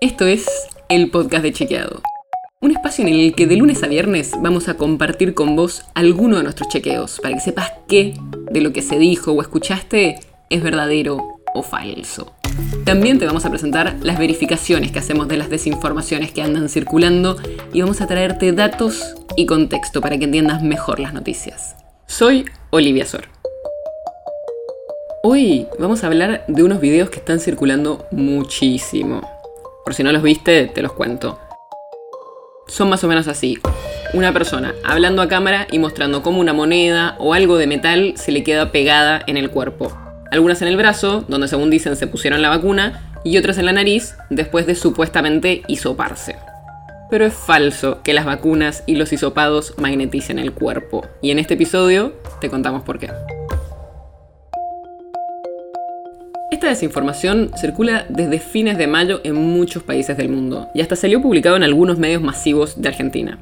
Esto es el podcast de Chequeado. Un espacio en el que de lunes a viernes vamos a compartir con vos alguno de nuestros chequeos para que sepas qué de lo que se dijo o escuchaste es verdadero o falso. También te vamos a presentar las verificaciones que hacemos de las desinformaciones que andan circulando y vamos a traerte datos y contexto para que entiendas mejor las noticias. Soy Olivia Sor. Hoy vamos a hablar de unos videos que están circulando muchísimo. Por si no los viste, te los cuento. Son más o menos así. Una persona hablando a cámara y mostrando cómo una moneda o algo de metal se le queda pegada en el cuerpo. Algunas en el brazo, donde según dicen se pusieron la vacuna, y otras en la nariz, después de supuestamente hisoparse. Pero es falso que las vacunas y los hisopados magneticen el cuerpo. Y en este episodio te contamos por qué. Esta desinformación circula desde fines de mayo en muchos países del mundo y hasta salió publicado en algunos medios masivos de Argentina.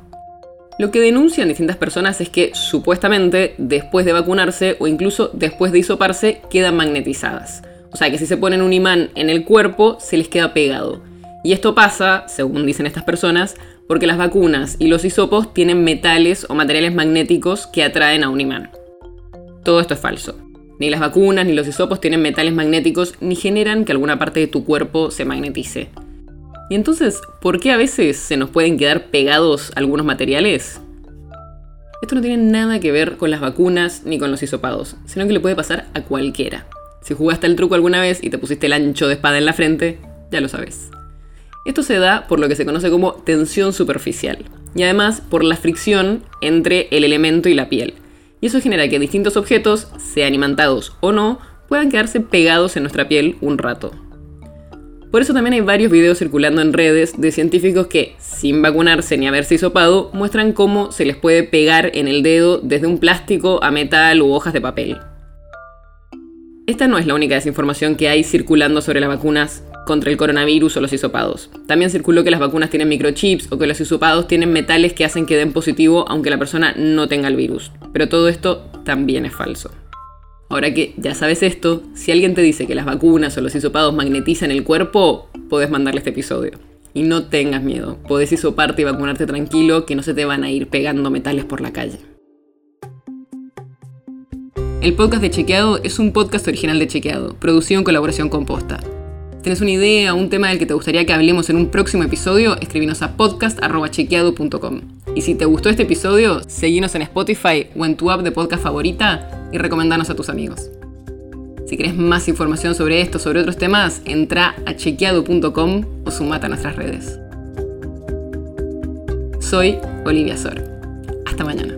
Lo que denuncian distintas personas es que, supuestamente, después de vacunarse o incluso después de hisoparse, quedan magnetizadas. O sea que si se ponen un imán en el cuerpo, se les queda pegado. Y esto pasa, según dicen estas personas, porque las vacunas y los hisopos tienen metales o materiales magnéticos que atraen a un imán. Todo esto es falso. Ni las vacunas ni los hisopos tienen metales magnéticos ni generan que alguna parte de tu cuerpo se magnetice. ¿Y entonces por qué a veces se nos pueden quedar pegados algunos materiales? Esto no tiene nada que ver con las vacunas ni con los hisopados, sino que le puede pasar a cualquiera. Si jugaste al truco alguna vez y te pusiste el ancho de espada en la frente, ya lo sabes. Esto se da por lo que se conoce como tensión superficial y además por la fricción entre el elemento y la piel. Y eso genera que distintos objetos, sean imantados o no, puedan quedarse pegados en nuestra piel un rato. Por eso también hay varios videos circulando en redes de científicos que, sin vacunarse ni haberse hisopado, muestran cómo se les puede pegar en el dedo desde un plástico a metal u hojas de papel. Esta no es la única desinformación que hay circulando sobre las vacunas contra el coronavirus o los hisopados. También circuló que las vacunas tienen microchips o que los hisopados tienen metales que hacen que den positivo aunque la persona no tenga el virus. Pero todo esto también es falso. Ahora que ya sabes esto, si alguien te dice que las vacunas o los hisopados magnetizan el cuerpo, podés mandarle este episodio. Y no tengas miedo, podés hisoparte y vacunarte tranquilo que no se te van a ir pegando metales por la calle. El podcast de Chequeado es un podcast original de Chequeado, producido en colaboración con Posta. ¿Tenés una idea o un tema del que te gustaría que hablemos en un próximo episodio? Escribinos a podcast@chequeado.com. Y si te gustó este episodio, seguinos en Spotify o en tu app de podcast favorita y recomendanos a tus amigos. Si querés más información sobre esto o sobre otros temas, entra a chequeado.com o sumate a nuestras redes. Soy Olivia Sor. Hasta mañana.